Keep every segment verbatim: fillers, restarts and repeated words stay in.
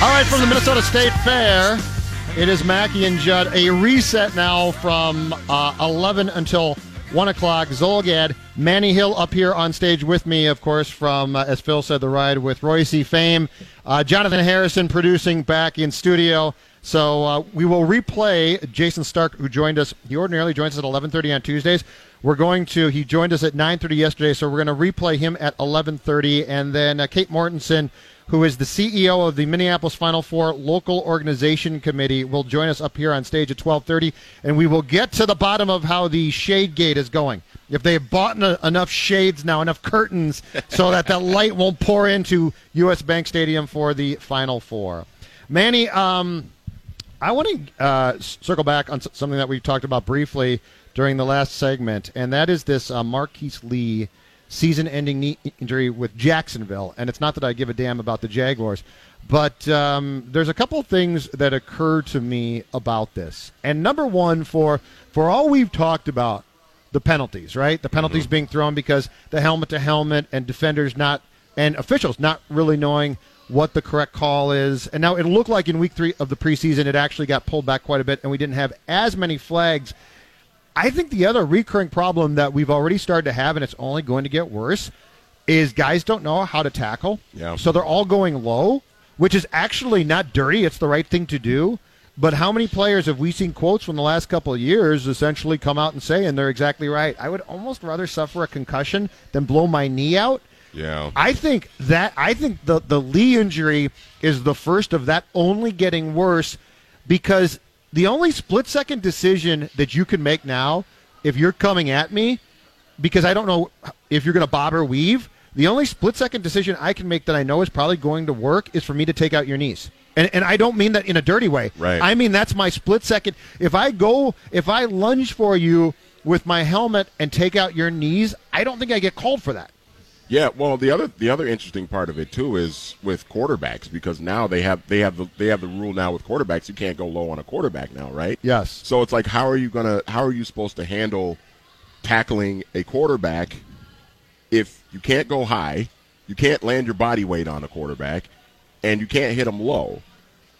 All right, from the Minnesota State Fair, it is Mackie and Judd. A reset now from uh, eleven until one o'clock. Zolgad, Manny Hill up here on stage with me, of course, from, uh, as Phil said, the ride with Royce fame. Uh, Jonathan Harrison producing back in studio. So uh, we will replay Jason Stark, who joined us. He ordinarily joins us at eleven thirty on Tuesdays. We're going to, he joined us at nine thirty yesterday, so we're going to replay him at eleven thirty. And then uh, Kate Mortensen, who is the C E O of the Minneapolis Final Four Local Organization Committee, will join us up here on stage at twelve thirty, and we will get to the bottom of how the shade gate is going. If they've bought en- enough shades now, enough curtains, so that that light won't pour into U S. Bank Stadium for the Final Four. Manny, um, I want to uh, circle back on something that we talked about briefly during the last segment, and that is this uh, Marquise Lee season-ending knee injury with Jacksonville, and it's not that I give a damn about the Jaguars, but um, there's a couple things that occur to me about this. And number one, for for all we've talked about, the penalties, right? The penalties mm-hmm. being thrown because the helmet-to-helmet and defenders not and officials not really knowing what the correct call is. And now it looked like in week three of the preseason it actually got pulled back quite a bit, and we didn't have as many flags. I think the other recurring problem that we've already started to have, and it's only going to get worse, is guys don't know how to tackle. Yeah. So they're all going low, which is actually not dirty. It's the right thing to do. But how many players have we seen quotes from the last couple of years essentially come out and say, and they're exactly right, I would almost rather suffer a concussion than blow my knee out? Yeah. I think that I think the, the Lee injury is the first of that only getting worse, because the only split-second decision that you can make now, if you're coming at me, because I don't know if you're going to bob or weave, the only split-second decision I can make that I know is probably going to work is for me to take out your knees. And and I don't mean that in a dirty way. Right. I mean that's my split-second. If I go, if I lunge for you with my helmet and take out your knees, I don't think I get called for that. Yeah, well, the other the other interesting part of it too is with quarterbacks, because now they have they have the, they have the rule now with quarterbacks, you can't go low on a quarterback now, right? Yes. So it's like, how are you gonna how are you supposed to handle tackling a quarterback if you can't go high, you can't land your body weight on a quarterback, and you can't hit them low?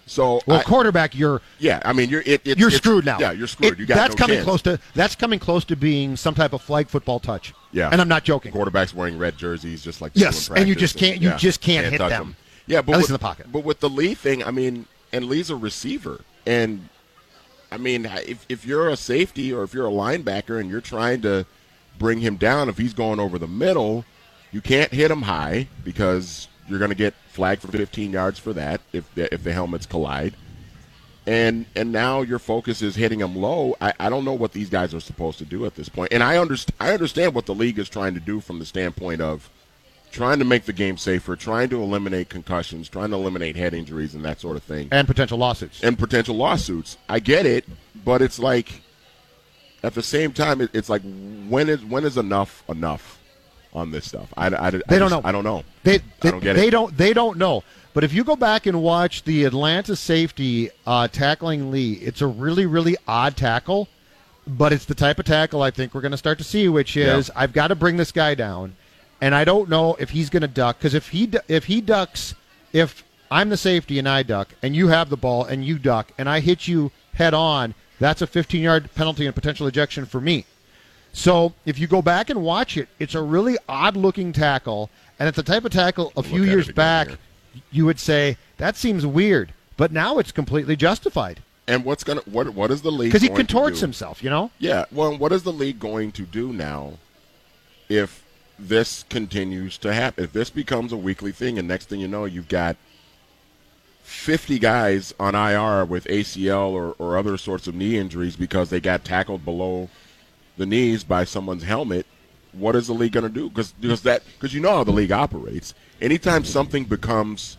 So well, I, quarterback, you're yeah. I mean, you're it, it, you're it's, screwed now. Yeah, you're screwed. It, you got that's no coming chance. close to that's coming close to being some type of flag football touch. Yeah, and I'm not joking. Quarterbacks wearing red jerseys, just like yes, and you just can't and, you yeah, just can't, can't hit them. them. Yeah, but at least with, in the pocket. But with the Lee thing, I mean, and Lee's a receiver, and I mean, if if you're a safety or if you're a linebacker and you're trying to bring him down, if he's going over the middle, you can't hit him high because you're going to get flagged for fifteen yards for that if the, if the helmets collide. And and now your focus is hitting them low. I, I don't know what these guys are supposed to do at this point. And I, underst- I understand what the league is trying to do from the standpoint of trying to make the game safer, trying to eliminate concussions, trying to eliminate head injuries and that sort of thing. And potential lawsuits. And potential lawsuits. I get it, but it's like at the same time, it, it's like when is when is enough enough? On this stuff, I, I, I they just, don't know. I don't know. They, they I don't get they it. don't they don't know. But if you go back and watch the Atlanta safety uh, tackling Lee, it's a really really odd tackle, but it's the type of tackle I think we're going to start to see, which is yeah. I've got to bring this guy down, and I don't know if he's going to duck, because if he if he ducks, if I'm the safety and I duck, and you have the ball and you duck, and I hit you head on, that's a fifteen yard penalty and potential ejection for me. So if you go back and watch it, it's a really odd-looking tackle, and it's the type of tackle a few years back here. You would say, that seems weird, but now it's completely justified. And what's gonna what what is the league? Because he contorts himself, you know. Yeah. Well, what is the league going to do now if this continues to happen? If this becomes a weekly thing, and next thing you know, you've got fifty guys on I R with A C L or, or other sorts of knee injuries because they got tackled below the knees by someone's helmet. What is the league going to do? Because that because you know how the league operates. Anytime something becomes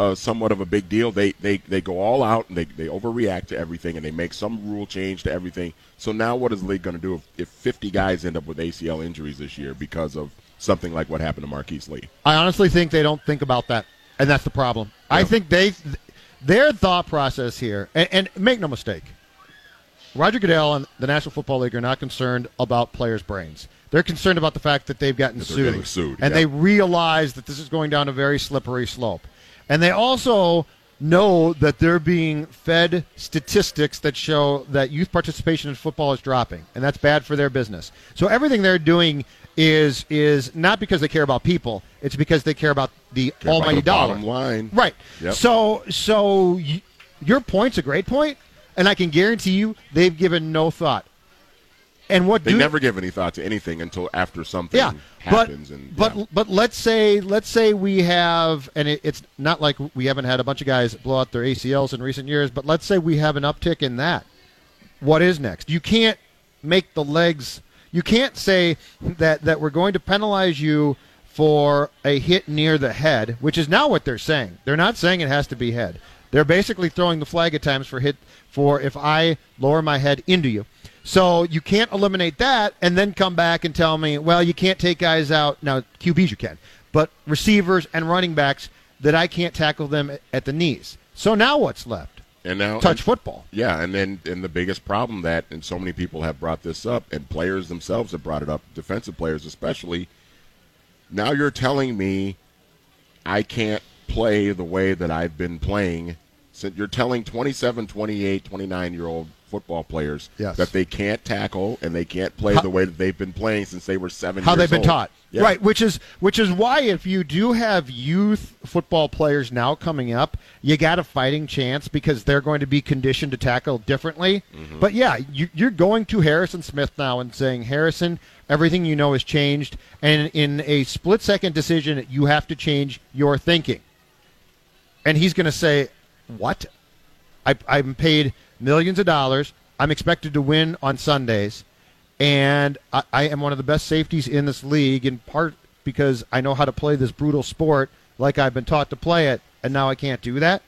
Uh, somewhat of a big deal, they they, they go all out and they, they overreact to everything and they make some rule change to everything. So now what is the league going to do if, if fifty guys end up with A C L injuries this year because of something like what happened to Marquise Lee? I honestly think they don't think about that, and that's the problem. Yeah. I think they their thought process here, and, and make no mistake, Roger Goodell and the National Football League are not concerned about players' brains. They're concerned about the fact that they've gotten sued, sued, and yeah. they realize that this is going down a very slippery slope. And they also know that they're being fed statistics that show that youth participation in football is dropping, and that's bad for their business. So everything they're doing is is not because they care about people; it's because they care about the care almighty about the dollar. Bottom line, right? Yep. So, so y- your point's a great point, and I can guarantee you they've given no thought. And what they do, never give any thought to anything until after something yeah, happens. But, and, but, yeah. but let's say let's say we have, and it, it's not like we haven't had a bunch of guys blow out their A C Ls in recent years, but let's say we have an uptick in that. What is next? You can't make the legs. You can't say that, that we're going to penalize you for a hit near the head, which is now what they're saying. They're not saying it has to be head. They're basically throwing the flag at times for hit for if I lower my head into you. So you can't eliminate that and then come back and tell me, well, you can't take guys out. Now, Q Bs you can, but receivers and running backs that I can't tackle them at the knees. So now what's left? And now touch and, football. Yeah, and then and the biggest problem that, and so many people have brought this up, and players themselves have brought it up, defensive players especially, now you're telling me I can't play the way that I've been playing. So you're telling twenty-seven, twenty-eight, twenty-nine-year-old football players yes. that they can't tackle and they can't play how, the way that they've been playing since they were seven how years they've been old. Taught. Yeah. Right, which is which is why if you do have youth football players now coming up, you got a fighting chance because they're going to be conditioned to tackle differently. Mm-hmm. But, yeah, you, you're going to Harrison Smith now and saying, Harrison, everything you know has changed, and in a split-second decision, you have to change your thinking. And he's going to say, what? I, I'm paid millions of dollars. I'm expected to win on Sundays. And I, I am one of the best safeties in this league, in part because I know how to play this brutal sport like I've been taught to play it, and now I can't do that.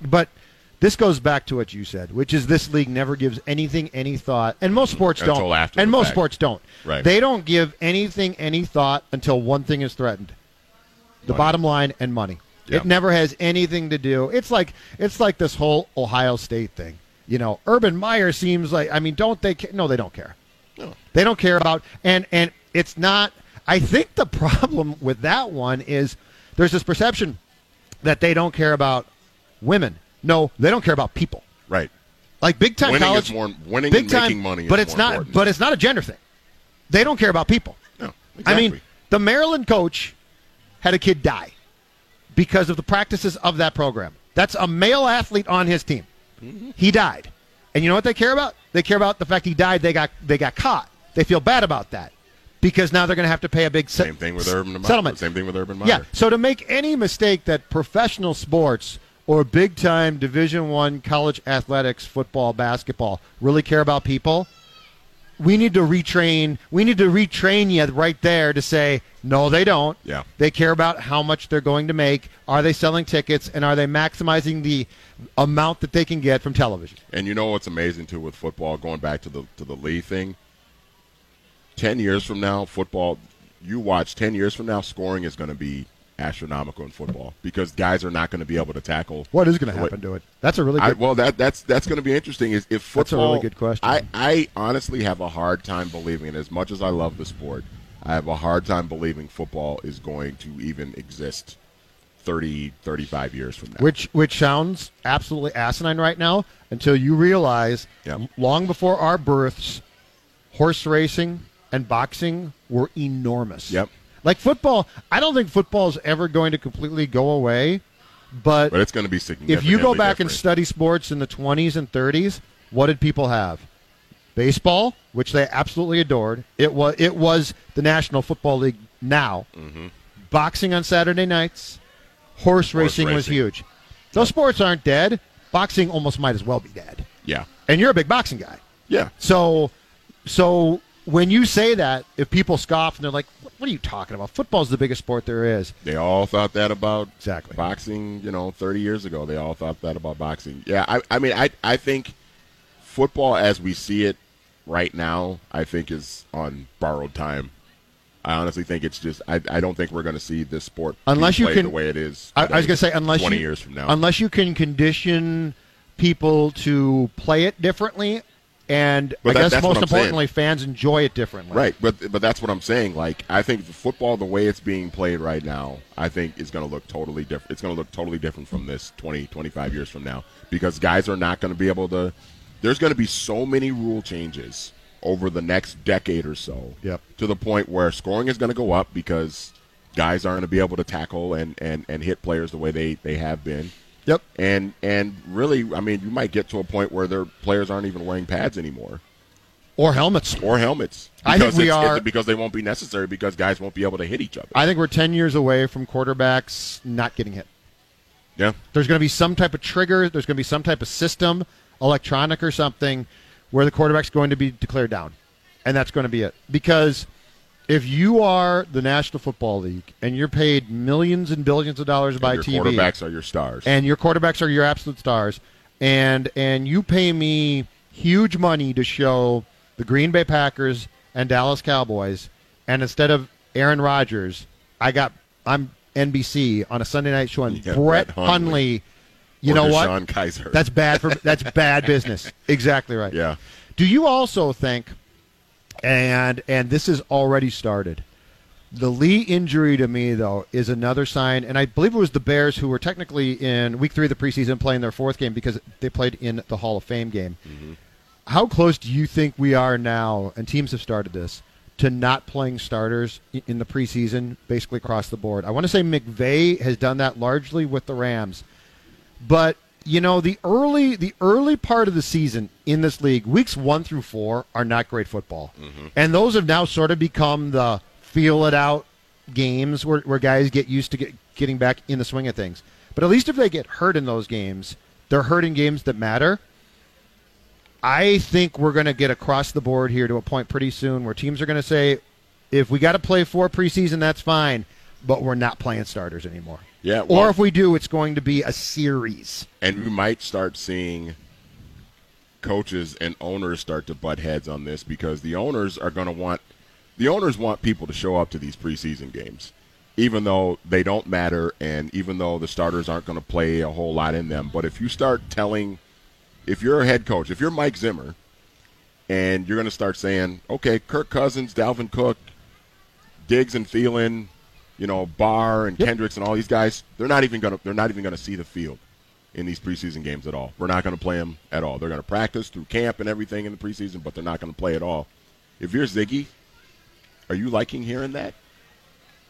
But this goes back to what you said, which is this league never gives anything any thought. And most sports until don't. After and most fact. sports don't. Right. They don't give anything any thought until one thing is threatened. The money. Bottom line and money. Yep. It never has anything to do. It's like it's like this whole Ohio State thing. You know, Urban Meyer seems like, I mean, don't they care? No, they don't care. No. They don't care about, and, and it's not, I think the problem with that one is there's this perception that they don't care about women. No, they don't care about people. Right. Like big time winning college. Is more, winning big and time, making money but is it's more not, important. But it's not a gender thing. They don't care about people. No, exactly. I mean, the Maryland coach had a kid die because of the practices of that program. That's a male athlete on his team. He died. And you know what they care about? They care about the fact he died. They got they got caught. They feel bad about that because now they're going to have to pay a big se- Same thing with Urban Meyer. Settlement. Same thing with Urban Meyer. Yeah. So to make any mistake that professional sports or big-time Division One college athletics, football, basketball, really care about people, we need to retrain. We need to retrain you right there to say, no, they don't. Yeah. They care about how much they're going to make. Are they selling tickets? And are they maximizing the amount that they can get from television? And you know what's amazing, too, with football, going back to the to the Lee thing? Ten years from now, football, you watch ten years from now, scoring is going to be astronomical in football because guys are not going to be able to tackle. What is going to happen to it? That's a really good I, well that that's that's going to be interesting is if football. That's a really good question. I, I honestly have a hard time believing it. As much as I love the sport, I have a hard time believing football is going to even exist thirty, thirty-five years from now. Which which sounds absolutely asinine right now until you realize yep. long before our births, horse racing and boxing were enormous. Yep. Like football, I don't think football is ever going to completely go away, But, but it's going to be significant. If you go back different. and study sports in the twenties and thirties, what did people have? Baseball, which they absolutely adored. It was it was the National Football League now. Mm-hmm. Boxing on Saturday nights. Horse, Horse racing, racing was huge. Those sports aren't dead. Boxing almost might as well be dead. Yeah. And you're a big boxing guy. Yeah. So so when you say that, if people scoff and they're like, what are you talking about? Football's the biggest sport there is. They all thought that about exactly. boxing, you know, thirty years ago. They all thought that about boxing. Yeah, I, I mean, I, I think football as we see it right now, I think is on borrowed time. I honestly think it's just I, I don't think we're going to see this sport unless you can, the way it is today, I was going to say unless twenty you, years from now. Unless you can condition people to play it differently and but I that, guess most importantly saying. fans enjoy it differently. Right, but but that's what I'm saying. Like I think the football the way it's being played right now, I think is going to look totally different. It's going to look totally different from this twenty, twenty-five years from now because guys are not going to be able to there's going to be so many rule changes over the next decade or so, yep. to the point where scoring is going to go up because guys aren't going to be able to tackle and, and, and hit players the way they, they have been. Yep. And and really, I mean, you might get to a point where their players aren't even wearing pads anymore. Or helmets. Or helmets. I think we are. Because they won't be necessary because guys won't be able to hit each other. I think we're ten years away from quarterbacks not getting hit. Yeah. There's going to be some type of trigger. There's going to be some type of system, electronic or something, where the quarterback's going to be declared down. And that's going to be it. Because if you are the National Football League and you're paid millions and billions of dollars and by your T V. Your quarterbacks are your stars. And your quarterbacks are your absolute stars. And and you pay me huge money to show the Green Bay Packers and Dallas Cowboys. And instead of Aaron Rodgers, I got, I'm N B C on a Sunday night show and Brett, Brett Hundley. Hundley You or know what? Kaiser. That's bad for that's bad business. Exactly right. Yeah. Do you also think, and and this has already started, the Lee injury to me though is another sign, and I believe it was the Bears who were technically in week three of the preseason playing their fourth game because they played in the Hall of Fame game. Mm-hmm. How close do you think we are now, and teams have started this, to not playing starters in the preseason basically across the board? I want to say McVay has done that largely with the Rams. But, you know, the early the early part of the season in this league, weeks one through four, are not great football. Mm-hmm. And those have now sort of become the feel-it-out games where, where guys get used to get, getting back in the swing of things. But at least if they get hurt in those games, they're hurt in games that matter. I think we're going to get across the board here to a point pretty soon where teams are going to say, if we got to play four preseason, that's fine, but we're not playing starters anymore. Yeah, well, or if we do, it's going to be a series. And we might start seeing coaches and owners start to butt heads on this because the owners are going to want the owners want people to show up to these preseason games, even though they don't matter and even though the starters aren't going to play a whole lot in them. But if you start telling, if you're a head coach, if you're Mike Zimmer, and you're going to start saying, okay, Kirk Cousins, Dalvin Cook, Diggs and Thielen, you know, Barr and yep. Kendricks and all these guys, they're not even going to they're not even going to see the field in these preseason games at all. We're not going to play them at all. They're going to practice through camp and everything in the preseason, but they're not going to play at all. If you're Ziggy, are you liking hearing that?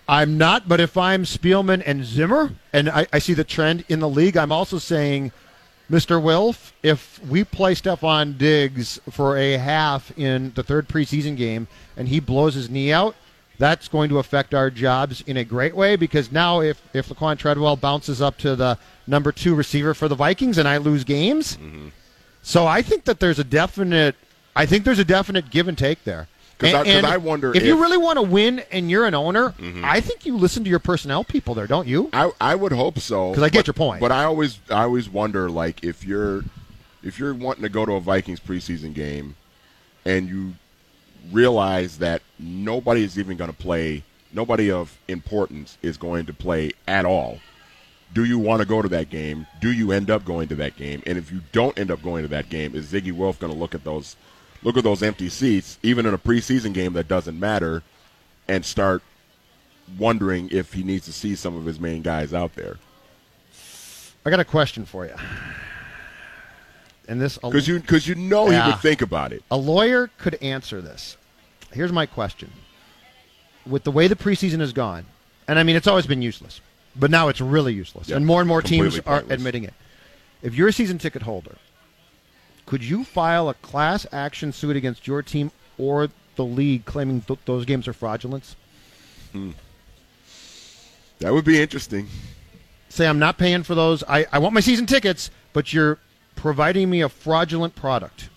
I'm not, but if I'm Spielman and Zimmer, and I, I see the trend in the league, I'm also saying, Mister Wilf, if we play Stefon Diggs for a half in the third preseason game and he blows his knee out, that's going to affect our jobs in a great way because now if, if Laquan Treadwell bounces up to the number two receiver for the Vikings and I lose games, mm-hmm. so I think that there's a definite, I think there's a definite give and take there. Because I, I wonder if, if you really want to win and you're an owner, mm-hmm. I think you listen to your personnel people there, don't you? I I would hope so. Because I get but, your point. But I always I always wonder like if you're if you're wanting to go to a Vikings preseason game and you realize that nobody is even going to play, nobody of importance is going to play at all. Do you want to go to that game? Do you end up going to that game? And if you don't end up going to that game, is Ziggy Wolf going to look at those look at those empty seats, even in a preseason game that doesn't matter, and start wondering if he needs to see some of his main guys out there? I got a question for you. And this because you because you know yeah. he would think about it. A lawyer could answer this. Here's my question: with the way the preseason has gone, and I mean it's always been useless. But now it's really useless. Yeah, and more and more teams are pointless. Admitting it. If you're a season ticket holder, could you file a class action suit against your team or the league claiming th- those games are fraudulent? Hmm. That would be interesting. Say, I'm not paying for those. I, I want my season tickets, but you're providing me a fraudulent product.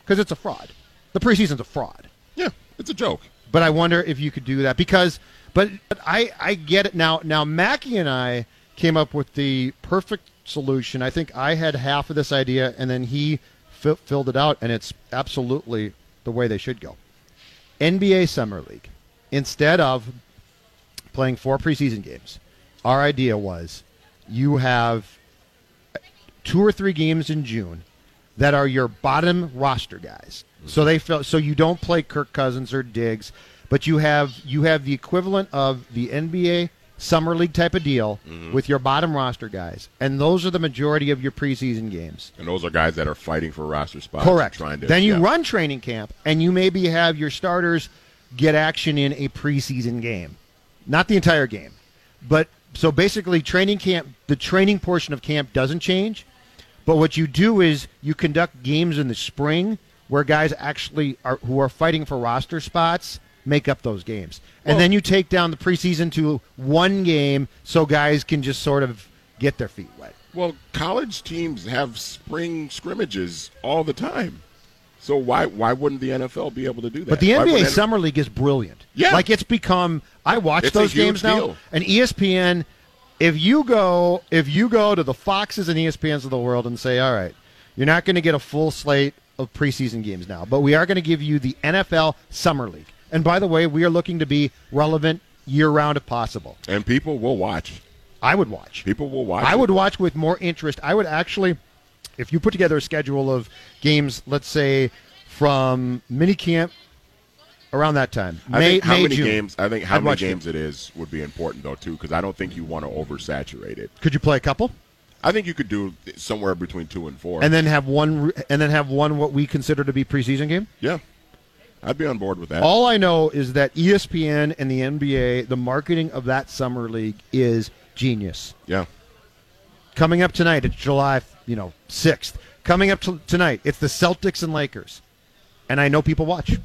Because it's a fraud. The preseason's a fraud. Yeah, it's a joke. But I wonder if you could do that. Because, but, but I, I get it now. Now, Mackie and I came up with the perfect solution. I think I had half of this idea, and then he f- filled it out, and it's absolutely the way they should go. N B A Summer League. Instead of playing four preseason games, our idea was you have two or three games in June that are your bottom roster guys. Mm-hmm. So they felt, so you don't play Kirk Cousins or Diggs, but you have you have the equivalent of the N B A Summer League type of deal mm-hmm. with your bottom roster guys, and those are the majority of your preseason games. And those are guys that are fighting for roster spots. Correct. Trying to, then you yeah. run training camp, and you maybe have your starters get action in a preseason game. Not the entire game, but so basically training camp, the training portion of camp doesn't change, but what you do is you conduct games in the spring where guys actually are who are fighting for roster spots make up those games. And well, then you take down the preseason to one game so guys can just sort of get their feet wet. Well, college teams have spring scrimmages all the time. So why why wouldn't the N F L be able to do that? But the N B A Summer League is brilliant. Yeah. Like it's become I watch it's those games deal. now. And E S P N, if you go if you go to the Foxes and E S P Ns of the world and say, all right, you're not going to get a full slate of preseason games now, but we are going to give you the N F L Summer League. And by the way, we are looking to be relevant year round if possible. And people will watch. I would watch. People will watch. I would watch with more interest. I would actually If you put together a schedule of games, let's say, from minicamp around that time, May, I think how May, many June, games? I think how I'd many games it. it is would be important, though, too, because I don't think you want to oversaturate it. Could you play a couple? I think you could do somewhere between two and four, and then have one, and then have one what we consider to be preseason game. Yeah, I'd be on board with that. All I know is that E S P N and the N B A, the marketing of that summer league is genius. Yeah. Coming up tonight, it's July, you know, sixth. Coming up t- tonight, it's the Celtics and Lakers. And I know people watch.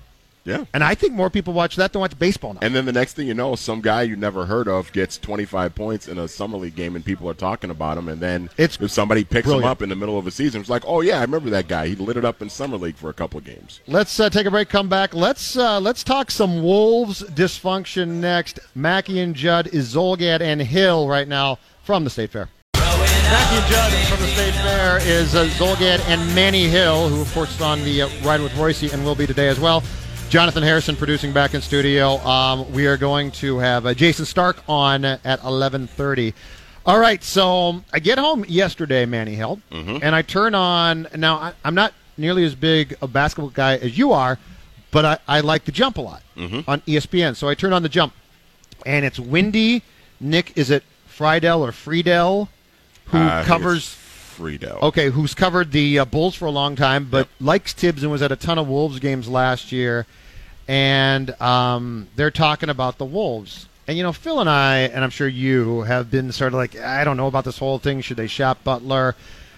Yeah. And I think more people watch that than watch baseball now. And then the next thing you know, some guy you never heard of gets twenty-five points in a summer league game and people are talking about him. And then it's if somebody picks brilliant. him up in the middle of a season, it's like, oh, yeah, I remember that guy. He lit it up in summer league for a couple of games. Let's uh, take a break, come back. Let's uh, let's talk some Wolves dysfunction next. Mackey and Judd is Zolgad and Hill right now from the State Fair. Matthew Judd from the State Fair is uh, Zolgad and Manny Hill, who, of course, is on the uh, Ride with Royce and will be today as well. Jonathan Harrison producing back in studio. Um, we are going to have uh, Jason Stark on at eleven thirty. All right, so I get home yesterday, Manny Hill, mm-hmm. and I turn on. Now, I, I'm not nearly as big a basketball guy as you are, but I, I like The Jump a lot mm-hmm. on E S P N. So I turn on The Jump, and it's windy. Nick, is it Friedel or Friedel? Who uh, covers Friedel? Okay, who's covered the uh, Bulls for a long time, but yep. likes Tibbs and was at a ton of Wolves games last year, and um, they're talking about the Wolves. And you know, Phil and I, and I'm sure you have been sort of like, I don't know about this whole thing. Should they shop Butler?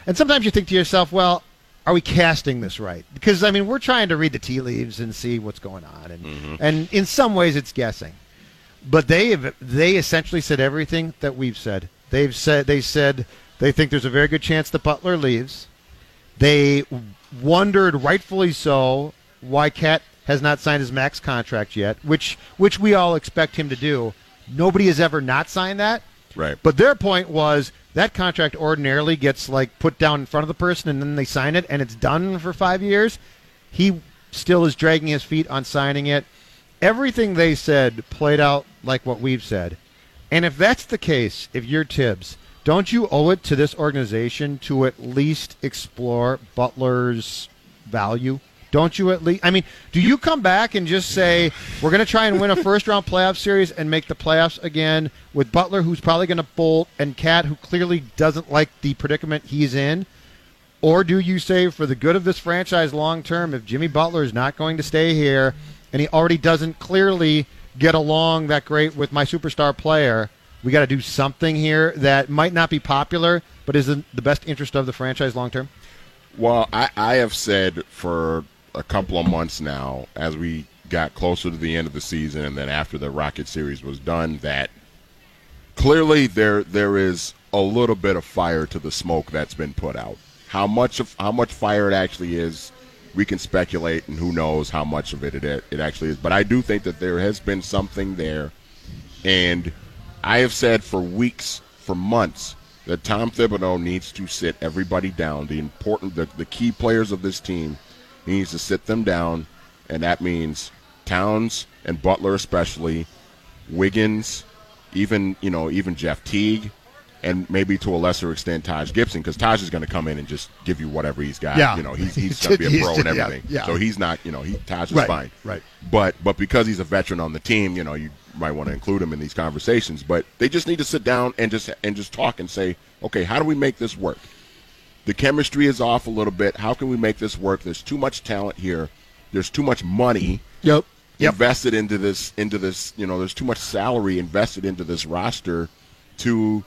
And sometimes you think to yourself, well, are we casting this right? Because I mean, we're trying to read the tea leaves and see what's going on, and mm-hmm. and in some ways, it's guessing. But they have, they essentially said everything that we've said. They've said they said they think there's a very good chance that Butler leaves. They wondered, rightfully so, why Cat has not signed his max contract yet, which which we all expect him to do. Nobody has ever not signed that. Right. But their point was that contract ordinarily gets like put down in front of the person and then they sign it and it's done for five years. He still is dragging his feet on signing it. Everything they said played out like what we've said. And if that's the case, if you're Tibbs, don't you owe it to this organization to at least explore Butler's value? Don't you at least? I mean, do you come back and just say, we're going to try and win a first-round playoff series and make the playoffs again with Butler, who's probably going to bolt, and Cat, who clearly doesn't like the predicament he's in? Or do you say, for the good of this franchise long-term, if Jimmy Butler is not going to stay here and he already doesn't clearly get along that great with my superstar player, we got to do something here that might not be popular, but is in the best interest of the franchise long term? Well, I, I have said for a couple of months now, as we got closer to the end of the season and then after the Rocket series was done, that clearly there there is a little bit of fire to the smoke that's been put out. How much of how much fire it actually is, we can speculate, and who knows how much of it it, it actually is. But I do think that there has been something there, and I have said for weeks, for months, that Tom Thibodeau needs to sit everybody down. The important, the, the key players of this team, he needs to sit them down, and that means Towns and Butler especially, Wiggins, even you know even Jeff Teague, and maybe to a lesser extent Taj Gibson, because Taj is going to come in and just give you whatever he's got. Yeah. You know, he's he's going to be a pro and everything. Yeah, yeah. So he's not, you know, he, Taj is right, fine. Right. But but because he's a veteran on the team, you know, you might want to include him in these conversations. But they just need to sit down and just and just talk and say, okay, how do we make this work? The chemistry is off a little bit. How can we make this work? There's too much talent here. There's too much money. Yep. Yep. Invested into this, into this, you know, there's too much salary invested into this roster to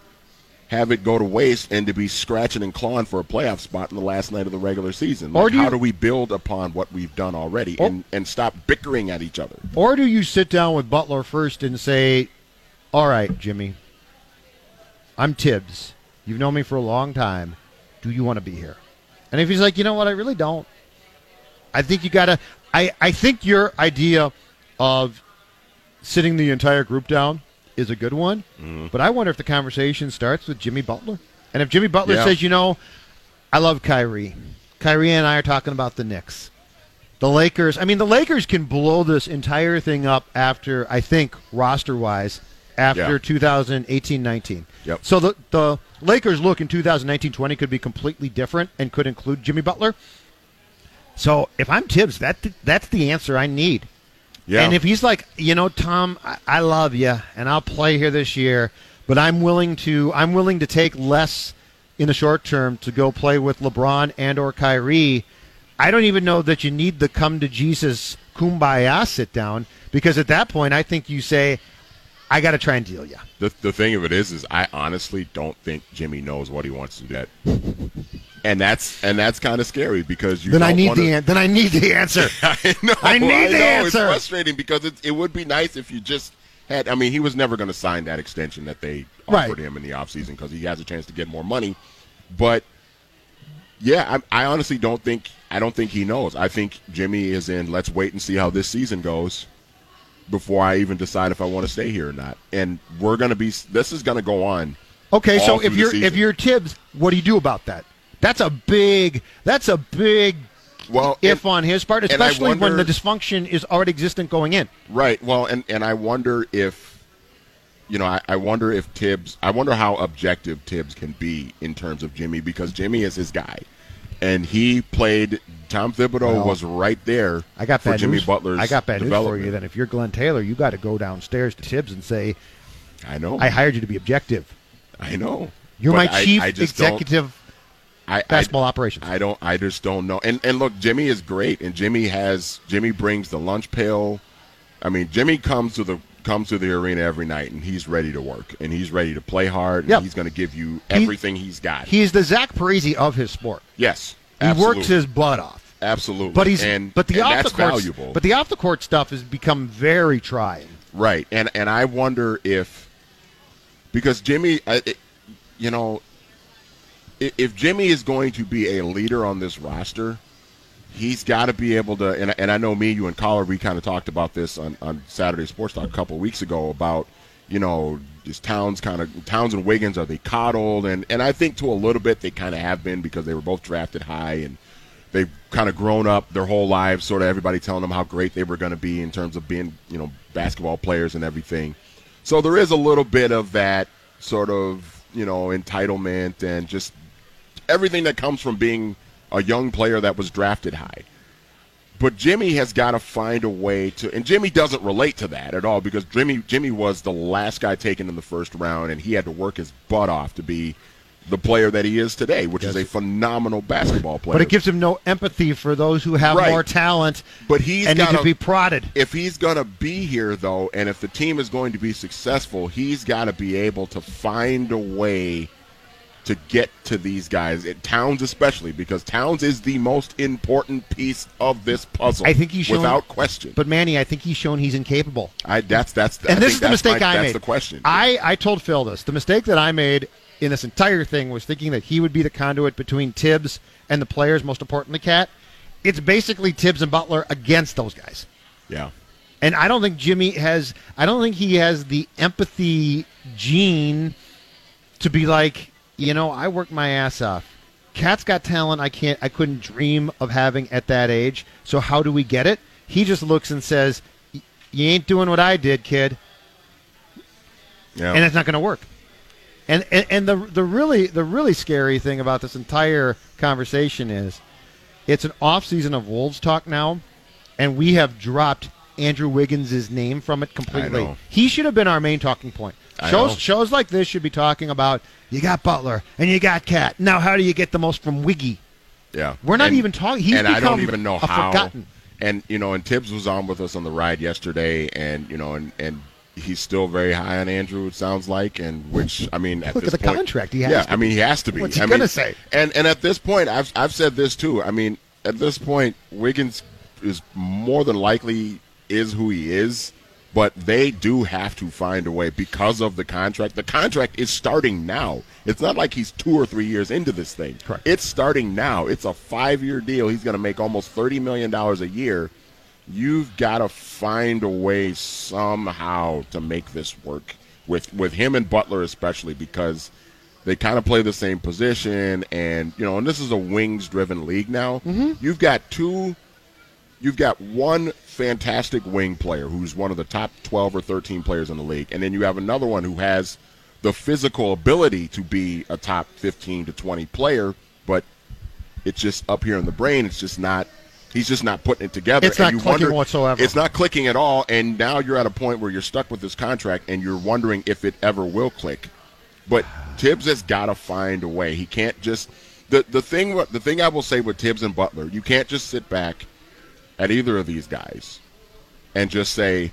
have it go to waste and to be scratching and clawing for a playoff spot in the last night of the regular season. Like, or do you, how do we build upon what we've done already or, and, and stop bickering at each other? Or do you sit down with Butler first and say, all right, Jimmy, I'm Tibbs. You've known me for a long time. Do you want to be here? And if he's like, you know what, I really don't. I think you got to – I I think your idea of sitting the entire group down is a good one, mm. but I wonder if the conversation starts with Jimmy Butler. And if Jimmy Butler yeah. says, you know, I love Kyrie. Kyrie and I are talking about the Knicks. The Lakers – I mean, the Lakers can blow this entire thing up after, I think, roster-wise, after twenty eighteen nineteen. Yeah. Yep. So the, the Lakers' look in two thousand nineteen twenty could be completely different and could include Jimmy Butler. So if I'm Tibbs, that that's the answer I need. Yeah. And if he's like, you know, Tom, I, I love you, and I'll play here this year, but I'm willing to I'm willing to take less in the short term to go play with LeBron and or Kyrie. I don't even know that you need the come to Jesus kumbaya sit down, because at that point I think you say, I got to try and deal you. The the thing of it is, is I honestly don't think Jimmy knows what he wants to do yet. And that's and that's kind of scary, because you then don't I need wanna... the an- then I need the answer. I know. I need I the know. answer. It's frustrating, because it it would be nice if you just had. I mean, he was never going to sign that extension that they offered right. him in the offseason, because he has a chance to get more money. But yeah, I, I honestly don't think I don't think he knows. I think Jimmy is in. Let's wait and see how this season goes before I even decide if I want to stay here or not. And we're going to be. This is going to go on. Okay, so if you're if you're Tibbs, what do you do about that? That's a big that's a big well, if and, on his part, especially wonder, when the dysfunction is already existent going in. Right. Well, and, and I wonder if, you know, I, I wonder if Tibbs, I wonder how objective Tibbs can be in terms of Jimmy, because Jimmy is his guy. And he played, Tom Thibodeau well, was right there I got for Jimmy news. Butler's I got bad news for you then. If you're Glenn Taylor, you got to go downstairs to Tibbs and say, I know. I hired you to be objective. I know. You're but my chief I, I executive I, basketball I, operations. I don't. I just don't know. And and look, Jimmy is great, and Jimmy has Jimmy brings the lunch pail. I mean, Jimmy comes to the comes to the arena every night, and he's ready to work, and he's ready to play hard, and yep. he's going to give you everything he, he's got. He's the Zach Parise of his sport. Yes, absolutely. He works his butt off. Absolutely, but he's and, but the and off that's the court, valuable. But the off the court stuff has become very trying. Right, and and I wonder if because Jimmy, uh, it, you know. If Jimmy is going to be a leader on this roster, he's got to be able to, and, and I know me, you, and Collar, we kind of talked about this on, on Saturday Sports Talk a couple of weeks ago about, you know, just Towns kind of, Towns and Wiggins, are they coddled? And, and I think to a little bit they kind of have been, because they were both drafted high and they've kind of grown up their whole lives, sort of everybody telling them how great they were going to be in terms of being, you know, basketball players and everything. So there is a little bit of that sort of, you know, entitlement and just everything that comes from being a young player that was drafted high. But Jimmy has got to find a way to, and Jimmy doesn't relate to that at all, because Jimmy Jimmy was the last guy taken in the first round, and he had to work his butt off to be the player that he is today, which yes. is a phenomenal basketball player. But it gives him no empathy for those who have right. more talent but he's and gotta, need to be prodded. If he's going to be here, though, and if the team is going to be successful, he's got to be able to find a way to get to these guys, it, Towns especially, because Towns is the most important piece of this puzzle. I think he's shown, without question. But Manny, I think he's shown he's incapable. I that's that's and I this is the mistake my, I that's made. That's the question. I, I told Phil this. The mistake that I made in this entire thing was thinking that he would be the conduit between Tibbs and the players, most importantly, Cat. It's basically Tibbs and Butler against those guys. Yeah. And I don't think Jimmy has. I don't think he has the empathy gene to be like, you know, I worked my ass off. Cat's got talent I can't, I couldn't dream of having at that age. So how do we get it? He just looks and says, "You ain't doing what I did, kid." Yeah. And it's not going to work. And, and and the the really the really scary thing about this entire conversation is, it's an off season of Wolves talk now, and we have dropped Andrew Wiggins' name from it completely. I know. He should have been our main talking point. Shows shows like this should be talking about, you got Butler and you got Cat. Now how do you get the most from Wiggy? Yeah. We're not and, even talking. He's and become I don't even know how. Forgotten. And, you know, and Tibbs was on with us on the ride yesterday, and, you know, and, and he's still very high on Andrew, it sounds like, and which, I mean, at Look this at the point, contract he has yeah, to I mean, he has to be. What's he going to say? And, and at this point, I've, I've said this, too. I mean, at this point, Wiggins is more than likely is who he is. But they do have to find a way because of the contract. The contract is starting now. It's not like he's two or three years into this thing. Correct. It's starting now. It's a five-year deal. He's going to make almost thirty million dollars a year. You've got to find a way somehow to make this work with, with him and Butler especially, because they kind of play the same position. And, you know, and this is a wings-driven league now. Mm-hmm. You've got two – you've got one – fantastic wing player who's one of the top twelve or thirteen players in the league, and then you have another one who has the physical ability to be a top fifteen to twenty player, but it's just up here in the brain, it's just not he's just not putting it together. It's not clicking wonder, whatsoever. It's not clicking at all, and now you're at a point where you're stuck with this contract and you're wondering if it ever will click. But Tibbs has got to find a way. He can't just the the thing the thing I will say with Tibbs and Butler, you can't just sit back at either of these guys and just say,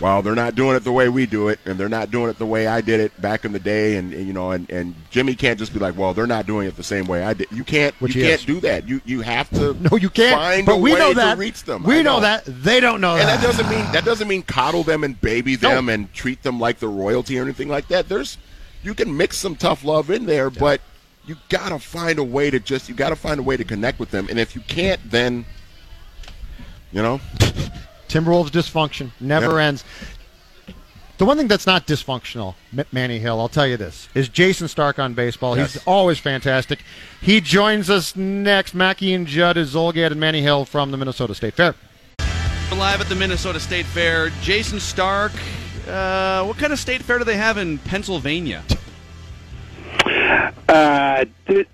well, they're not doing it the way we do it, and they're not doing it the way I did it back in the day, and, and you know, and, and Jimmy can't just be like, well, they're not doing it the same way I did. You can't Which you can't is. do that. You you have to no, you can't. find but a we way know that. to reach them. We know. know that. They don't know and that. And that doesn't mean that doesn't mean coddle them and baby them no. and treat them like they're royalty or anything like that. There's you can mix some tough love in there, yeah. but you gotta find a way to just you gotta find a way to connect with them. And if you can't, then you know, Timberwolves dysfunction never yeah. ends. The one thing that's not dysfunctional, M- Manny Hill, I'll tell you this, is Jason Stark on baseball. Yes. He's always fantastic. He joins us next. Mackey and Judd is Zolgad and Manny Hill from the Minnesota State Fair. Live at the Minnesota State Fair, Jason Stark. Uh, what kind of state fair do they have in Pennsylvania? Uh. Th-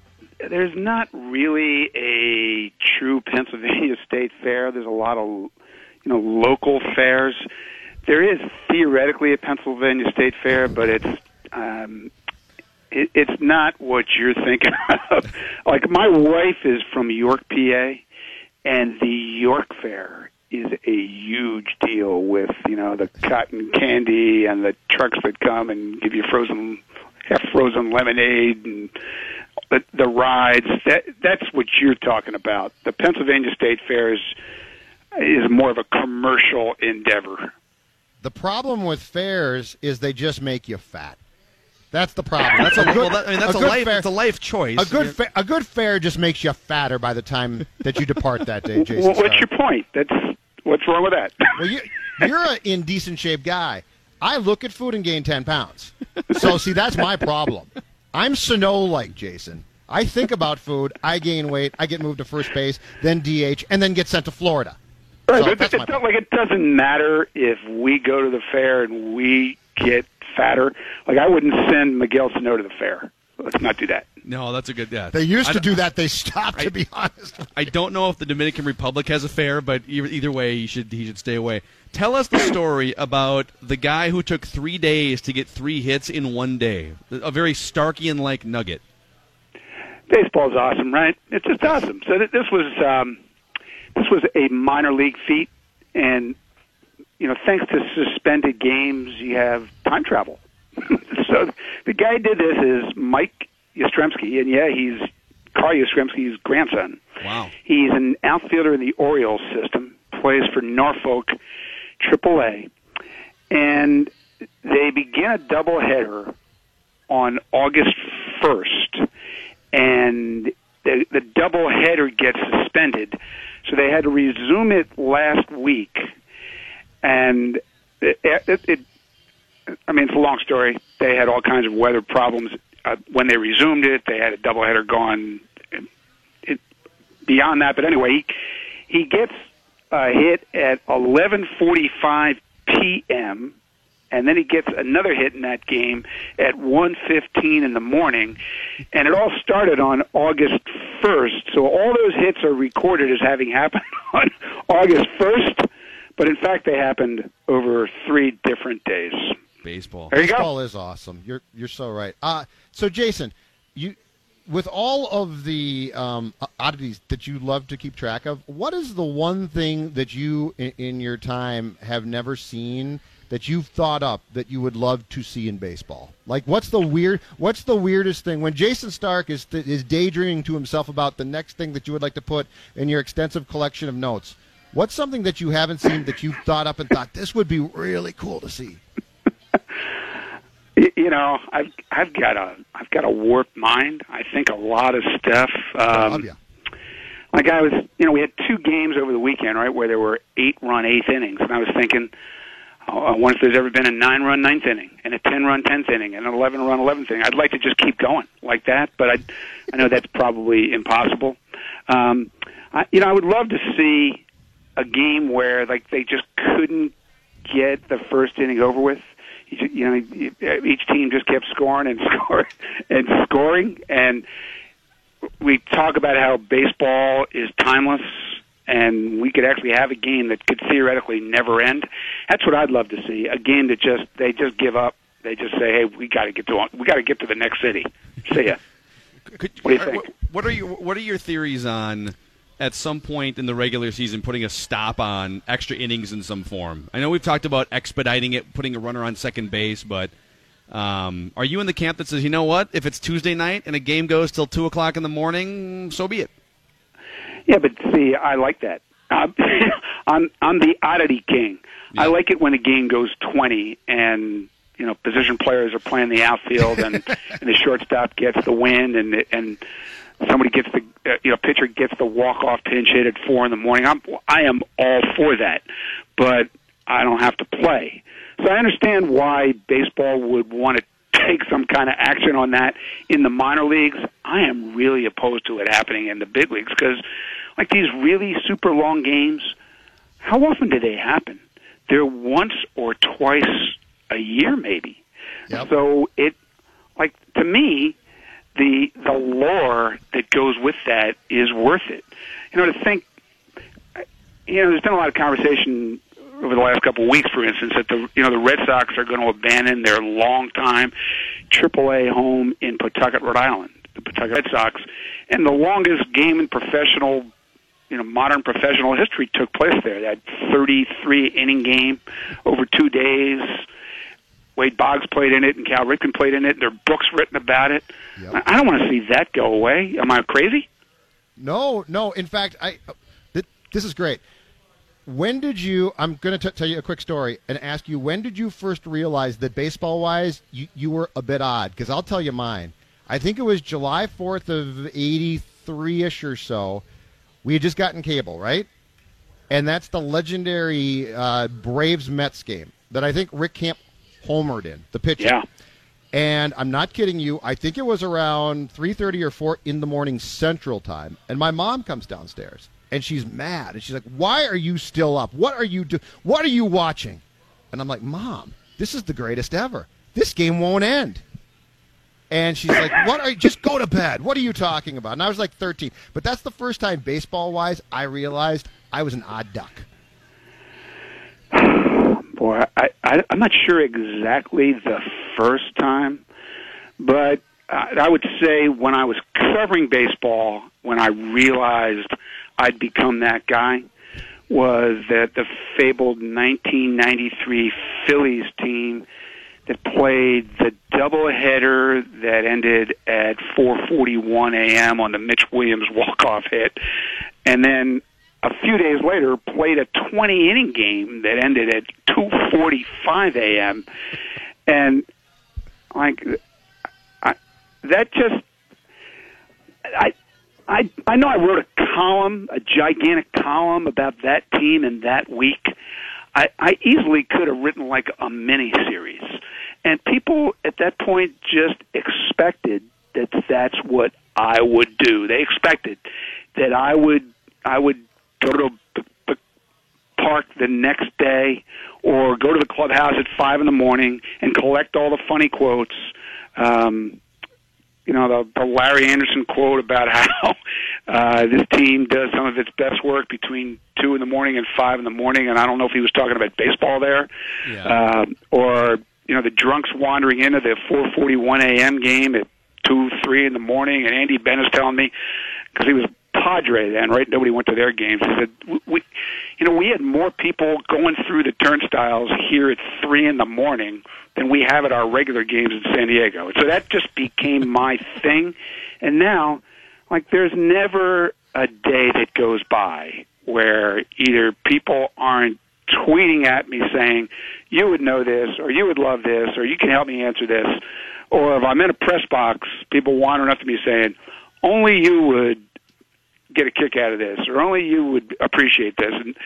There's not really a true Pennsylvania State Fair. There's a lot of, you know, local fairs. There is theoretically a Pennsylvania State Fair, but it's um, it, it's not what you're thinking of. Like, my wife is from York, P A, and the York Fair is a huge deal with, you know, the cotton candy and the trucks that come and give you frozen half frozen lemonade and The, the rides, that, that's what you're talking about. The Pennsylvania State Fair is, is more of a commercial endeavor. The problem with fairs is they just make you fat. That's the problem. That's a good, well, that, I mean, that's a, a, good life, fair, that's a life choice. A good, fa- a good fair just makes you fatter by the time that you depart that day, Jason. Well, what's your point? That's what's wrong with that? Well, you, you're an indecent shape guy. I look at food and gain ten pounds. So, see, that's my problem. I'm Sano-like, Jason. I think about food, I gain weight, I get moved to first base, then D H, and then get sent to Florida. Right, so but it's not like it doesn't matter if we go to the fair and we get fatter. Like, I wouldn't send Miguel Sano to the fair. let's not do that. No, that's a good yeah. They used to do that. They stopped, I, to be honest. I don't know if the Dominican Republic has a fair, but either way, he should he should stay away. Tell us the story about the guy who took three days to get three hits in one day. A very Starkian-like nugget. Baseball's awesome, right? It's just awesome. So this was um, this was a minor league feat, and you know, thanks to suspended games, you have time travel. So the guy who did this is Mike Yastrzemski, and yeah, he's Carl Yastrzemski's grandson. Wow. He's an outfielder in the Orioles system, plays for Norfolk triple A, and they begin a doubleheader on August first, and the, the doubleheader gets suspended, so they had to resume it last week, and it, it, it I mean, it's a long story. They had all kinds of weather problems. Uh, when they resumed it, they had a doubleheader gone it, beyond that. But anyway, he, he gets a hit at eleven forty-five p.m., and then he gets another hit in that game at one fifteen in the morning. And it all started on August first. So all those hits are recorded as having happened on August first. But, in fact, they happened over three different days. Baseball. There you Baseball go. Is awesome. You're you're so right. Uh, so, Jason, you with all of the um, oddities that you love to keep track of, what is the one thing that you, in, in your time, have never seen that you've thought up that you would love to see in baseball? Like, what's the weird? What's the weirdest thing? When Jason Stark is th- is daydreaming to himself about the next thing that you would like to put in your extensive collection of notes, what's something that you haven't seen that you've thought up and thought, this would be really cool to see? You know, I've I've got a I've got a warped mind. I think a lot of stuff. Um, yeah. Like I was, you know, we had two games over the weekend, right, where there were eight-run eighth innings, and I was thinking, oh, I wonder if there's ever been a nine-run ninth inning, and a ten-run tenth inning, and an eleven-run eleventh inning. I'd like to just keep going like that, but I I know that's probably impossible. Um, I, you know, I would love to see a game where like they just couldn't get the first inning over with. You know, each team just kept scoring and scoring and scoring. And we talk about how baseball is timeless, and we could actually have a game that could theoretically never end. That's what I'd love to see: a game that just they just give up. They just say, "Hey, we got to get to we got to get to the next city." See ya. Could, what do you think? What are you? What are your theories on, at some point in the regular season, putting a stop on extra innings in some form? I know we've talked about expediting it, putting a runner on second base, but um, are you in the camp that says, you know what, if it's Tuesday night and a game goes till two o'clock in the morning, so be it? Yeah, but see, I like that. Uh, I'm, I'm the oddity king. Yeah. I like it when a game goes twenty and, you know, position players are playing the outfield and, and the shortstop gets the win and and – somebody gets the uh, you know pitcher gets the walk off pinch hit at four in the morning. I'm I am all for that, but I don't have to play. So I understand why baseball would want to take some kind of action on that in the minor leagues. I am really opposed to it happening in the big leagues because, like these really super long games, how often do they happen? They're once or twice a year maybe. Yep. So it like to me. The the lore that goes with that is worth it. You know, to think, you know, there's been a lot of conversation over the last couple of weeks, for instance, that the you know the Red Sox are going to abandon their longtime triple A home in Pawtucket, Rhode Island, the Pawtucket Red Sox, and the longest game in professional, you know, modern professional history took place there. That thirty-three inning game over two days. Wade Boggs played in it, and Cal Ripken played in it. There are books written about it. Yep. I don't want to see that go away. Am I crazy? No, no. In fact, I th- this is great. When did you – I'm going to tell you a quick story and ask you, when did you first realize that baseball-wise you, you were a bit odd? Because I'll tell you mine. I think it was July fourth of eighty-three-ish or so. We had just gotten cable, right? And that's the legendary uh, Braves-Mets game that I think Rick Camp homered in, the pitcher. Yeah. And I'm not kidding you, I think it was around three thirty or four in the morning Central Time, and my mom comes downstairs, and she's mad, and she's like, why are you still up? What are you do- What are you watching? And I'm like, Mom, this is the greatest ever. This game won't end. And she's like, "What are you? Just go to bed. What are you talking about?" And I was like thirteen. But that's the first time, baseball-wise, I realized I was an odd duck. Boy, I, I, I'm not sure exactly the first time, but I, I would say when I was covering baseball, when I realized I'd become that guy, was that the fabled nineteen ninety-three Phillies team that played the doubleheader that ended at four forty-one a.m. on the Mitch Williams walk-off hit, and then a few days later played a twenty-inning game that ended at two forty-five a.m. And like I, that just I I I know I wrote a column, a gigantic column about that team and that week. I, I easily could have written like a mini series. And people at that point just expected that that's what I would do. They expected that I would I would go to the b- b- park the next day or go to the clubhouse at five in the morning and collect all the funny quotes. Um, you know, the, the Larry Anderson quote about how uh, this team does some of its best work between two in the morning and five in the morning, and I don't know if he was talking about baseball there. Yeah. Uh, or, you know, the drunks wandering into the four forty-one a.m. game at two, three in the morning, and Andy Bennett's telling me, because he was Padre then, right? Nobody went to their games. He said, we, you know, we had more people going through the turnstiles here at three in the morning than we have at our regular games in San Diego. So that just became my thing. And now, like, there's never a day that goes by where either people aren't tweeting at me saying, you would know this, or you would love this, or you can help me answer this. Or if I'm in a press box, people wandering up to me saying, only you would get a kick out of this, or only you would appreciate this. And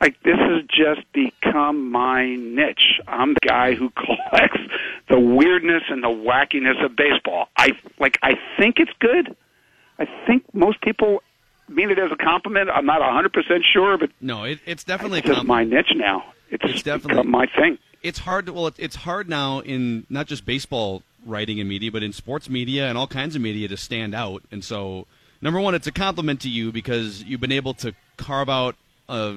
like, this has just become my niche. I'm the guy who collects the weirdness and the wackiness of baseball. I like I think it's good. I think most people mean it as a compliment. I'm not one hundred percent sure, but no, it, it's definitely it's just my niche now. It's, it's definitely my thing. It's hard to, well, it's hard now in not just baseball writing and media, but in sports media and all kinds of media to stand out. And so, number one, it's a compliment to you because you've been able to carve out a,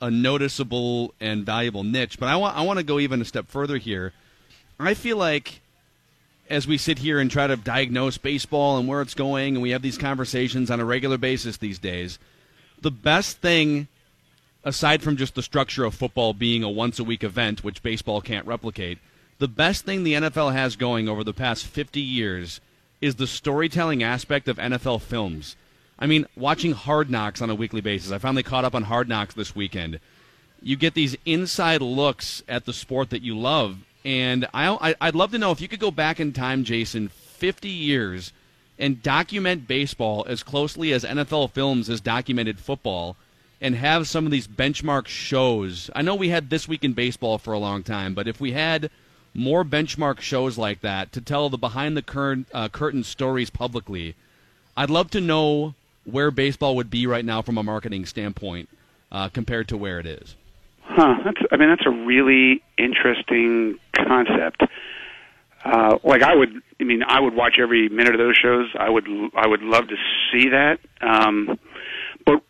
a noticeable and valuable niche. But I want I want to go even a step further here. I feel like as we sit here and try to diagnose baseball and where it's going, and we have these conversations on a regular basis these days, the best thing, aside from just the structure of football being a once-a-week event, which baseball can't replicate, the best thing the N F L has going over the past fifty years is the storytelling aspect of N F L films. I mean, watching Hard Knocks on a weekly basis. I finally caught up on Hard Knocks this weekend. You get these inside looks at the sport that you love. And I, I'd love to know if you could go back in time, Jason, fifty years, and document baseball as closely as N F L films has documented football and have some of these benchmark shows. I know we had This Week in Baseball for a long time, but if we had more benchmark shows like that to tell the behind-the-curtain uh, curtain stories publicly, I'd love to know where baseball would be right now from a marketing standpoint uh, compared to where it is. Huh. That's, I mean, that's a really interesting concept. Uh, like, I would, I mean, I would watch every minute of those shows. I would, I would love to see that. Um, but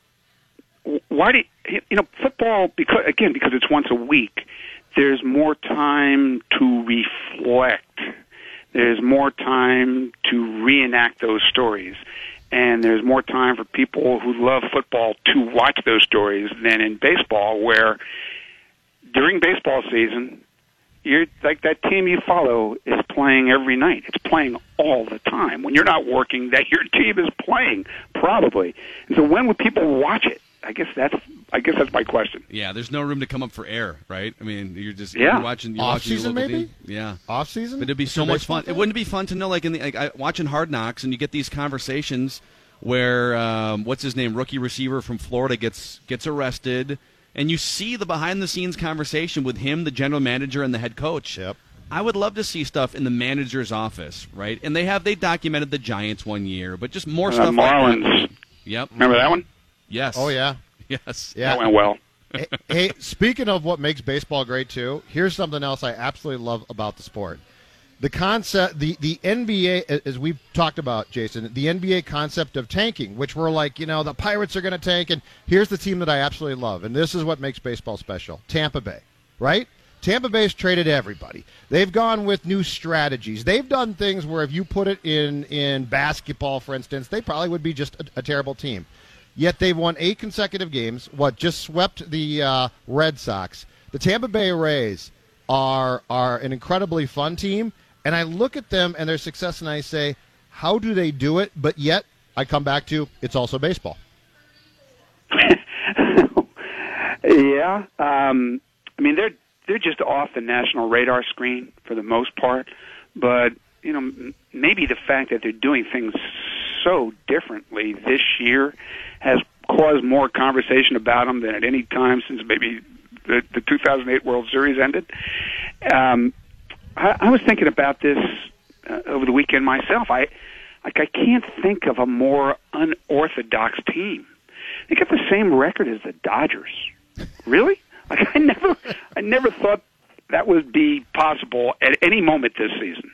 why do you, you know, football, because, again, because it's once a week, there's more time to reflect. There's more time to reenact those stories. And there's more time for people who love football to watch those stories than in baseball, where during baseball season, you're like that team you follow is playing every night. It's playing all the time. When you're not working, that your team is playing, probably. And so when would people watch it? I guess that's I guess that's my question. Yeah, there's no room to come up for air, right? I mean, you're just yeah. you're watching. You're Off season, watching maybe. Team. Yeah. Off season. But it'd be so much fun. Thing? It wouldn't be fun to know, like in the like I, watching Hard Knocks, and you get these conversations where um, what's his name, rookie receiver from Florida gets gets arrested, and you see the behind the scenes conversation with him, the general manager, and the head coach. Yep. I would love to see stuff in the manager's office, right? And they have they documented the Giants one year, but just more uh, stuff. Marlins. Like that. Yep. Remember that one? Yes. Oh, yeah. Yes. Yeah. That went well. hey, hey, speaking of what makes baseball great, too, here's something else I absolutely love about the sport. the concept, the, the N B A, as we've talked about, Jason, the N B A concept of tanking, which we're like, you know, the Pirates are going to tank, and here's the team that I absolutely love, and this is what makes baseball special, Tampa Bay, right? Tampa Bay's traded everybody. They've gone with new strategies. They've done things where if you put it in, in basketball, for instance, they probably would be just a, a terrible team. Yet they've won eight consecutive games, what, just swept the uh, Red Sox. The Tampa Bay Rays are are an incredibly fun team, and I look at them and their success, and I say, how do they do it? But yet, I come back to, it's also baseball. yeah. Um, I mean, they're they're just off the national radar screen for the most part. But, you know, maybe the fact that they're doing things so differently this year has caused more conversation about them than at any time since maybe the, the two thousand eight World Series ended. Um, I, I was thinking about this uh, over the weekend myself. I like I can't think of a more unorthodox team. They got the same record as the Dodgers. Really? Like I never, I never thought that would be possible at any moment this season,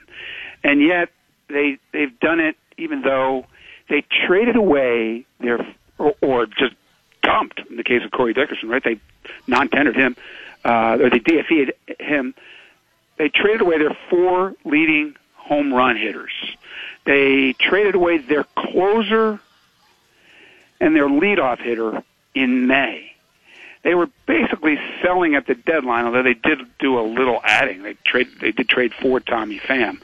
and yet they they've done it. Even though they traded away their or, or just dumped, in the case of Corey Dickerson, right? They non-tendered him, uh, or they D F E'd him. They traded away their four leading home run hitters. They traded away their closer and their leadoff hitter in May. They were basically selling at the deadline, although they did do a little adding. They trade they did trade for Tommy Pham.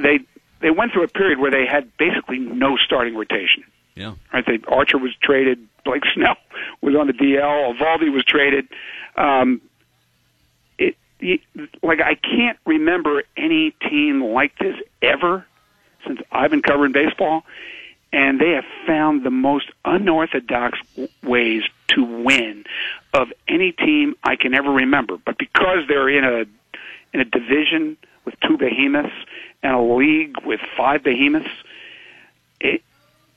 They they went through a period where they had basically no starting rotation. Yeah. Right? They, Archer was traded, Blake Snell was on the D L, Eovaldi was traded. Um Like, I can't remember any team like this ever since I've been covering baseball, and they have found the most unorthodox ways to win of any team I can ever remember. But because they're in a in a division with two behemoths and a league with five behemoths, it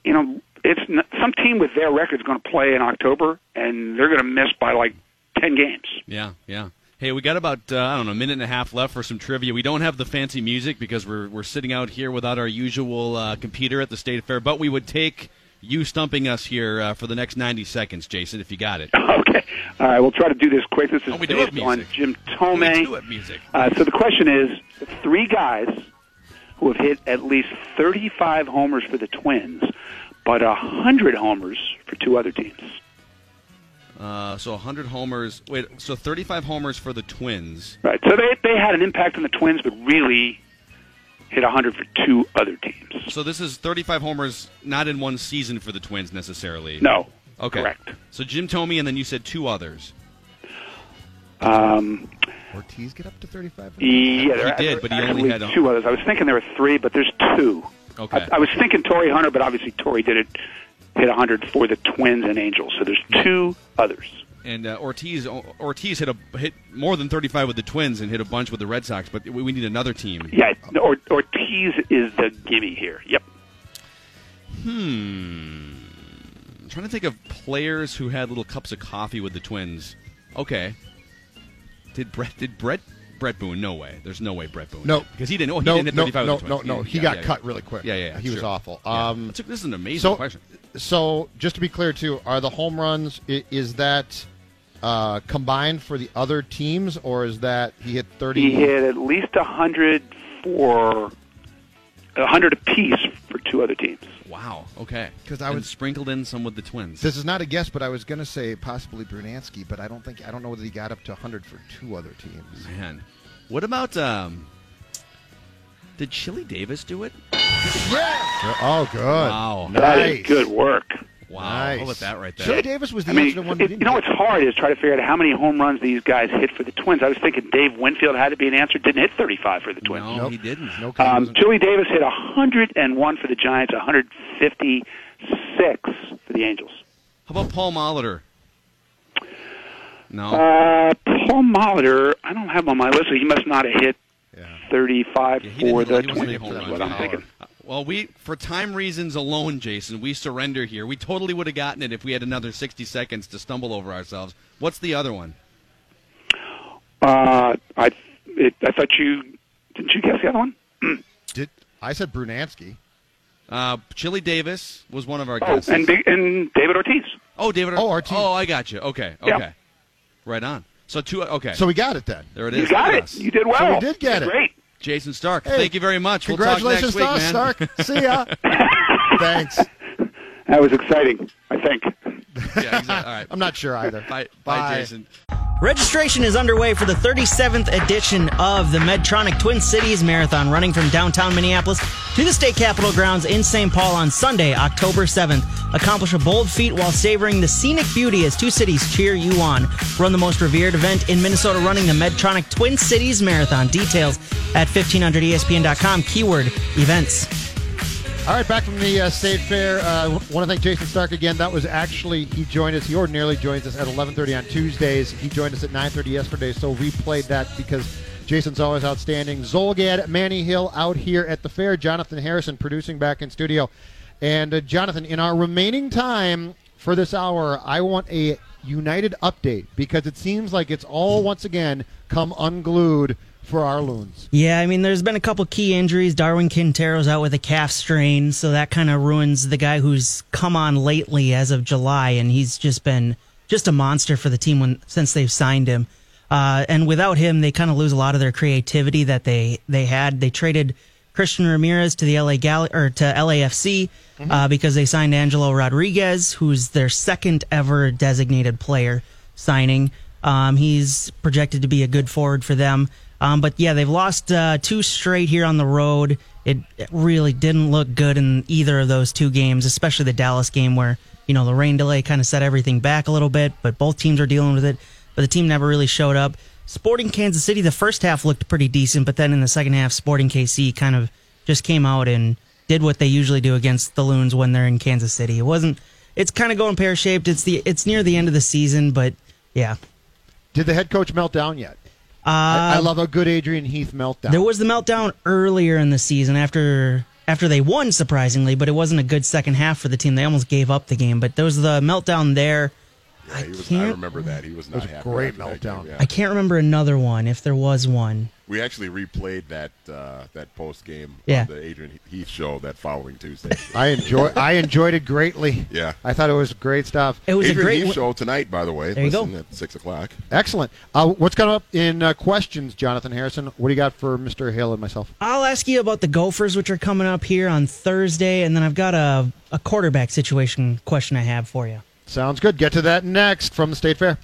you know it's not, some team with their record is going to play in October, and they're going to miss by like ten games. Yeah, yeah. Hey, we got about, uh, I don't know, a minute and a half left for some trivia. We don't have the fancy music because we're we're sitting out here without our usual uh, computer at the State Fair, but we would take you stumping us here uh, for the next ninety seconds, Jason, if you got it. Okay. All right, we'll try to do this quick. This is oh, we do it music. on Jim Thome. We do it music. Uh, so the question is, three guys who have hit at least thirty-five homers for the Twins, but one hundred homers for two other teams. Uh, so one hundred homers. Wait, so thirty-five homers for the Twins. Right. So they they had an impact on the Twins, but really hit one hundred for two other teams. So this is thirty-five homers, not in one season for the Twins necessarily. No. Okay. Correct. So Jim Thome, and then you said two others. Um, Ortiz get up to thirty-five. Yeah, there, he did, but he only had two others. I was thinking there were three, but there's two. Okay. I, I was thinking Torrey Hunter, but obviously Torrey did it. Hit one hundred for the Twins and Angels, so there's two others. And uh, Ortiz, Ortiz hit a hit more than thirty-five with the Twins and hit a bunch with the Red Sox, but we need another team. Yeah, or, Ortiz is the gimme here. Yep. Hmm. I'm trying to think of players who had little cups of coffee with the Twins. Okay. Did Brett? Did Brett? Brett Boone? No way. There's no way Brett Boone. No, because he didn't. Oh, he no, didn't hit thirty-five no, with the Twins. No, no, no. He, he got yeah, cut yeah. really quick. Yeah, yeah. yeah he sure. was awful. Um, yeah. This is an amazing so, question. So, just to be clear, too, are the home runs, is that uh, combined for the other teams, or is that he hit thirty? He hit at least one hundred for one hundred apiece for two other teams. Wow, okay. Because I was and sprinkled in some with the Twins. This is not a guess, but I was going to say possibly Brunansky, but I don't think I don't know whether he got up to one hundred for two other teams. Man. What about um, did Chili Davis do it? Yeah. Oh, good. Wow. Nice. That is good work. Wow. Nice. I'll let that right there. Chili Davis was the I mean, original one. It, you know what's hard is try to figure out how many home runs these guys hit for the Twins. I was thinking Dave Winfield had to be an answer. Didn't hit thirty-five for the Twins. No, nope. he didn't. No um, Chili Davis hit one hundred one for the Giants, one hundred fifty-six for the Angels. How about Paul Molitor? No. Uh, Paul Molitor, I don't have him on my list, so he must not have hit yeah. thirty-five yeah, for the Twins. That's what I'm thinking. Well, we for time reasons alone, Jason, we surrender here. We totally would have gotten it if we had another sixty seconds to stumble over ourselves. What's the other one? Uh, I it, I thought you didn't you guess the other one? Did I said Brunansky. Uh, Chili Davis was one of our guests. Oh, and, and David Ortiz. Oh, David Ortiz. Oh, Ortiz. Oh, I got you. Okay, okay. Yeah. Right on. So, two. Okay. So we got it then. There it is. You got it. You did well. So we did get it. Great. Jason Stark, hey, thank you very much. We'll talk next week, man. Congratulations, Stark. See ya. Thanks. That was exciting, I think. Yeah, exactly. All right. I'm not sure either. Bye, bye, bye, Jason. Registration is underway for the thirty-seventh edition of the Medtronic Twin Cities Marathon, running from downtown Minneapolis to the state capitol grounds in Saint Paul on Sunday, October seventh. Accomplish a bold feat while savoring the scenic beauty as two cities cheer you on. Run the most revered event in Minnesota running, the Medtronic Twin Cities Marathon. Details at fifteen hundred E S P N dot com, keyword events. All right, back from the uh, State Fair. I uh, want to thank Jason Stark again. That was actually, he joined us, he ordinarily joins us at eleven thirty on Tuesdays. He joined us at nine thirty yesterday, so we played that because Jason's always outstanding. Zolgad, Manny Hill out here at the fair. Jonathan Harrison producing back in studio. And uh, Jonathan, in our remaining time for this hour, I want a United update because it seems like it's all, once again, come unglued for our loons. Yeah, I mean, there's been a couple key injuries. Darwin Quintero's out with a calf strain, so that kind of ruins the guy who's come on lately as of July, and he's just been just a monster for the team when, since they've signed him. Uh, and without him, they kind of lose a lot of their creativity that they, they had. They traded Christian Ramirez to the L A Gal- or to L A F C mm-hmm. uh, because they signed Angelo Rodriguez, who's their second ever designated player signing. Um, he's projected to be a good forward for them. Um, but, yeah, they've lost uh, two straight here on the road. It, it really didn't look good in either of those two games, especially the Dallas game where, you know, the rain delay kind of set everything back a little bit, but both teams are dealing with it. But the team never really showed up. Sporting Kansas City, the first half looked pretty decent, but then in the second half, Sporting K C kind of just came out and did what they usually do against the Loons when they're in Kansas City. It wasn't – it's kind of going pear-shaped. It's the it's near the end of the season, but, yeah. Did the head coach melt down yet? Uh, I love a good Adrian Heath meltdown. There was the meltdown earlier in the season after after they won, surprisingly, but it wasn't a good second half for the team. They almost gave up the game, but there was the meltdown there. Yeah, I, he was, I remember that. He was not happy. It was a great meltdown. Game, yeah. I can't remember another one, if there was one. We actually replayed that uh, that post-game yeah. on the Adrian Heath show that following Tuesday. I enjoy I enjoyed it greatly. Yeah. I thought it was great stuff. It was Adrian a great Heath show tonight, by the way. There Listen you go. At six o'clock. Excellent. Uh, what's coming up in uh, questions, Jonathan Harrison? What do you got for Mister Hill and myself? I'll ask you about the Gophers, which are coming up here on Thursday, and then I've got a, a quarterback situation question I have for you. Sounds good. Get to that next from the State Fair.